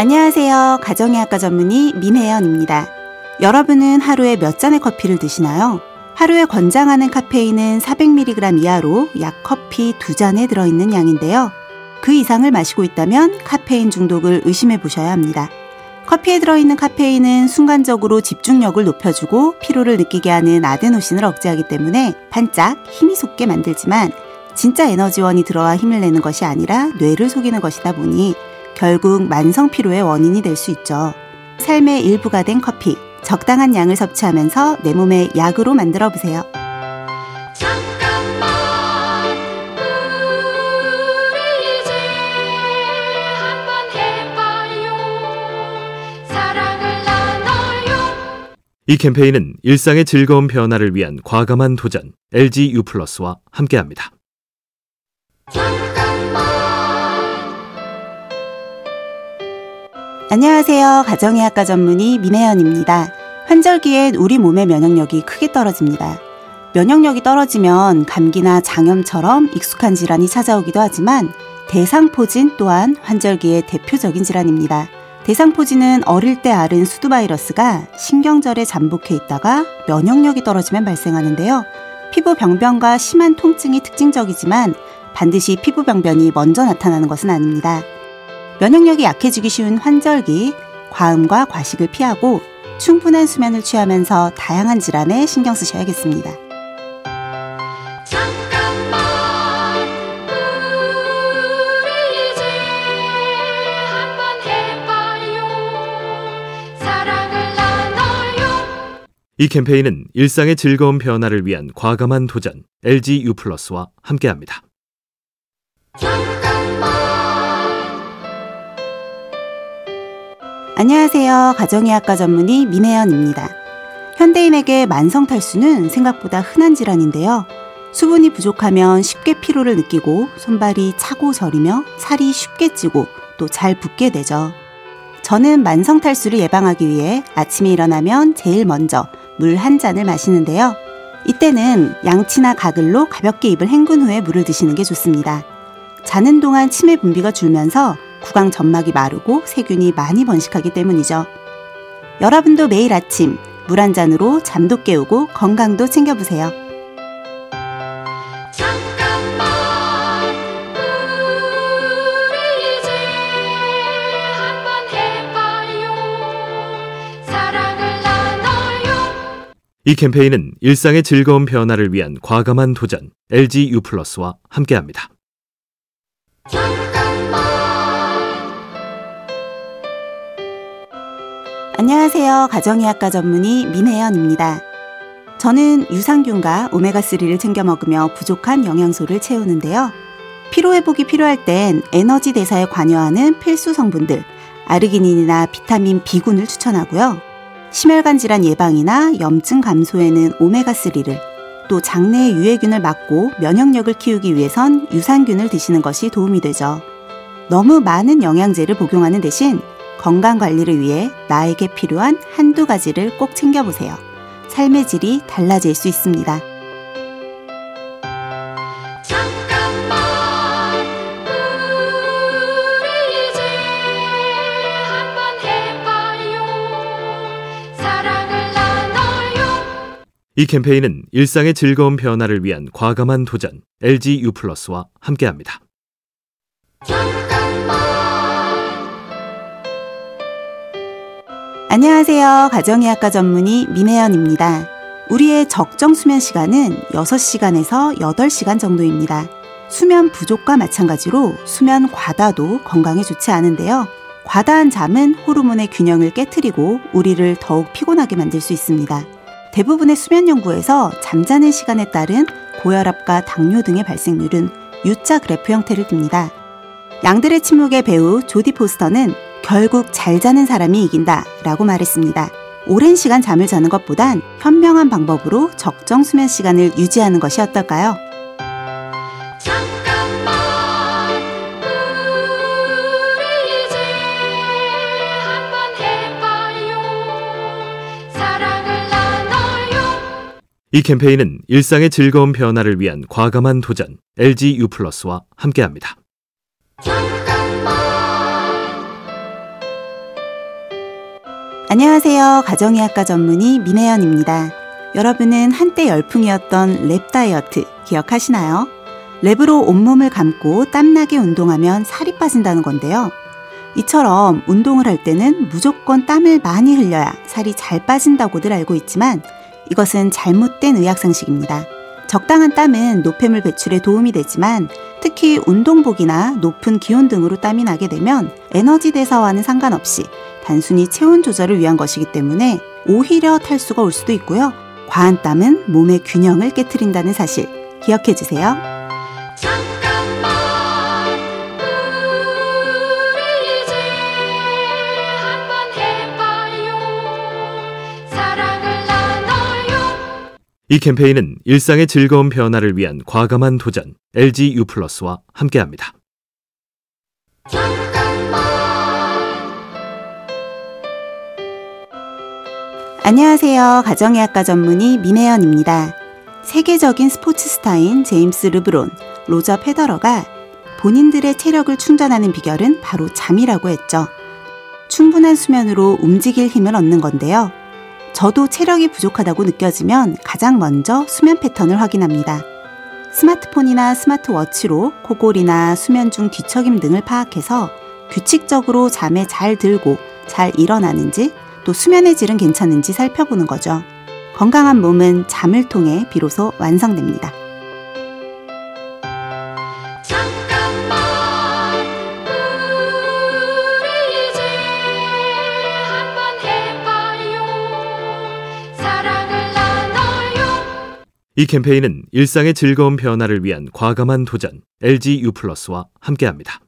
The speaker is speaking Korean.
안녕하세요. 가정의학과 전문의 민혜연입니다. 여러분은 하루에 몇 잔의 커피를 드시나요? 하루에 권장하는 카페인은 400mg 이하로 약 커피 2잔에 들어있는 양인데요. 그 이상을 마시고 있다면 카페인 중독을 의심해 보셔야 합니다. 커피에 들어있는 카페인은 순간적으로 집중력을 높여주고 피로를 느끼게 하는 아데노신을 억제하기 때문에 반짝 힘이 솟게 만들지만 진짜 에너지원이 들어와 힘을 내는 것이 아니라 뇌를 속이는 것이다 보니 결국 만성 피로의 원인이 될 수 있죠. 삶의 일부가 된 커피, 적당한 양을 섭취하면서 내 몸의 약으로 만들어 보세요. 잠깐만 우리 이제 한번 해봐요. 사랑을 나눠요. 이 캠페인은 일상의 즐거운 변화를 위한 과감한 도전 LG U+와 함께합니다. 안녕하세요. 가정의학과 전문의 민혜연입니다. 환절기엔 우리 몸의 면역력이 크게 떨어집니다. 면역력이 떨어지면 감기나 장염처럼 익숙한 질환이 찾아오기도 하지만 대상포진 또한 환절기의 대표적인 질환입니다. 대상포진은 어릴 때 앓은 수두바이러스가 신경절에 잠복해 있다가 면역력이 떨어지면 발생하는데요. 피부 병변과 심한 통증이 특징적이지만 반드시 피부 병변이 먼저 나타나는 것은 아닙니다. 면역력이 약해지기 쉬운 환절기, 과음과 과식을 피하고 충분한 수면을 취하면서 다양한 질환에 신경 쓰셔야겠습니다. 잠깐만 우리 이제 한번 해봐요. 사랑을 나눠요. 이 캠페인은 일상의 즐거운 변화를 위한 과감한 도전 LG U+와 함께합니다. 안녕하세요. 가정의학과 전문의 민혜연입니다. 현대인에게 만성탈수는 생각보다 흔한 질환인데요. 수분이 부족하면 쉽게 피로를 느끼고 손발이 차고 저리며 살이 쉽게 찌고 또 잘 붓게 되죠. 저는 만성탈수를 예방하기 위해 아침에 일어나면 제일 먼저 물 한 잔을 마시는데요. 이때는 양치나 가글로 가볍게 입을 헹군 후에 물을 드시는 게 좋습니다. 자는 동안 치매 분비가 줄면서 구강 점막이 마르고 세균이 많이 번식하기 때문이죠. 여러분도 매일 아침 물 한 잔으로 잠도 깨우고 건강도 챙겨보세요. 잠깐만 우리 이제 한번 해봐요. 사랑을 나눠요. 이 캠페인은 일상의 즐거운 변화를 위한 과감한 도전 LG U+와 함께합니다. 안녕하세요. 가정의학과 전문의 민혜연입니다. 저는 유산균과 오메가3를 챙겨 먹으며 부족한 영양소를 채우는데요. 피로회복이 필요할 땐 에너지 대사에 관여하는 필수 성분들, 아르기닌이나 비타민 B군을 추천하고요. 심혈관 질환 예방이나 염증 감소에는 오메가3를, 또 장내의 유해균을 막고 면역력을 키우기 위해선 유산균을 드시는 것이 도움이 되죠. 너무 많은 영양제를 복용하는 대신 건강관리를 위해 나에게 필요한 한두 가지를 꼭 챙겨보세요. 삶의 질이 달라질 수 있습니다. 잠깐만 우리 이제 한번 해봐요. 사랑을 나눠요. 이 캠페인은 일상의 즐거운 변화를 위한 과감한 도전 LG U+와 함께합니다. 안녕하세요. 가정의학과 전문의 민혜연입니다. 우리의 적정 수면 시간은 6시간에서 8시간 정도입니다. 수면 부족과 마찬가지로 수면 과다도 건강에 좋지 않은데요. 과다한 잠은 호르몬의 균형을 깨트리고 우리를 더욱 피곤하게 만들 수 있습니다. 대부분의 수면 연구에서 잠자는 시간에 따른 고혈압과 당뇨 등의 발생률은 U자 그래프 형태를 띱니다. 양들의 침묵의 배우 조디 포스터는 결국 잘 자는 사람이 이긴다 라고 말했습니다. 오랜 시간 잠을 자는 것보단 현명한 방법으로 적정 수면 시간을 유지하는 것이 어떨까요? 잠깐만 우리 이제 한번 해봐요. 사랑을 나눠요. 이 캠페인은 일상의 즐거운 변화를 위한 과감한 도전 LG U+와 함께합니다. 잠깐만 안녕하세요. 가정의학과 전문의 민혜연입니다. 여러분은 한때 열풍이었던 랩 다이어트 기억하시나요? 랩으로 온몸을 감고 땀나게 운동하면 살이 빠진다는 건데요. 이처럼 운동을 할 때는 무조건 땀을 많이 흘려야 살이 잘 빠진다고들 알고 있지만 이것은 잘못된 의학상식입니다. 적당한 땀은 노폐물 배출에 도움이 되지만 특히 운동복이나 높은 기온 등으로 땀이 나게 되면 에너지 대사와는 상관없이 단순히 체온 조절을 위한 것이기 때문에 오히려 탈수가 올 수도 있고요. 과한 땀은 몸의 균형을 깨트린다는 사실 기억해 주세요. 잠깐만 우리 이제 한번 해봐요. 사랑을 나눠요. 이 캠페인은 일상의 즐거운 변화를 위한 과감한 도전 LG U+와 함께합니다. 안녕하세요. 가정의학과 전문의 민혜연입니다. 세계적인 스포츠 스타인 제임스 르브론, 로저 페더러가 본인들의 체력을 충전하는 비결은 바로 잠이라고 했죠. 충분한 수면으로 움직일 힘을 얻는 건데요. 저도 체력이 부족하다고 느껴지면 가장 먼저 수면 패턴을 확인합니다. 스마트폰이나 스마트워치로 코골이나 수면 중 뒤척임 등을 파악해서 규칙적으로 잠에 잘 들고 잘 일어나는지 또 수면의 질은 괜찮은지 살펴보는 거죠. 건강한 몸은 잠을 통해 비로소 완성됩니다. 잠깐만 우리 이제 한번 해봐요. 사랑을 나눠요. 이 캠페인은 일상의 즐거운 변화를 위한 과감한 도전 LG U+와 함께합니다.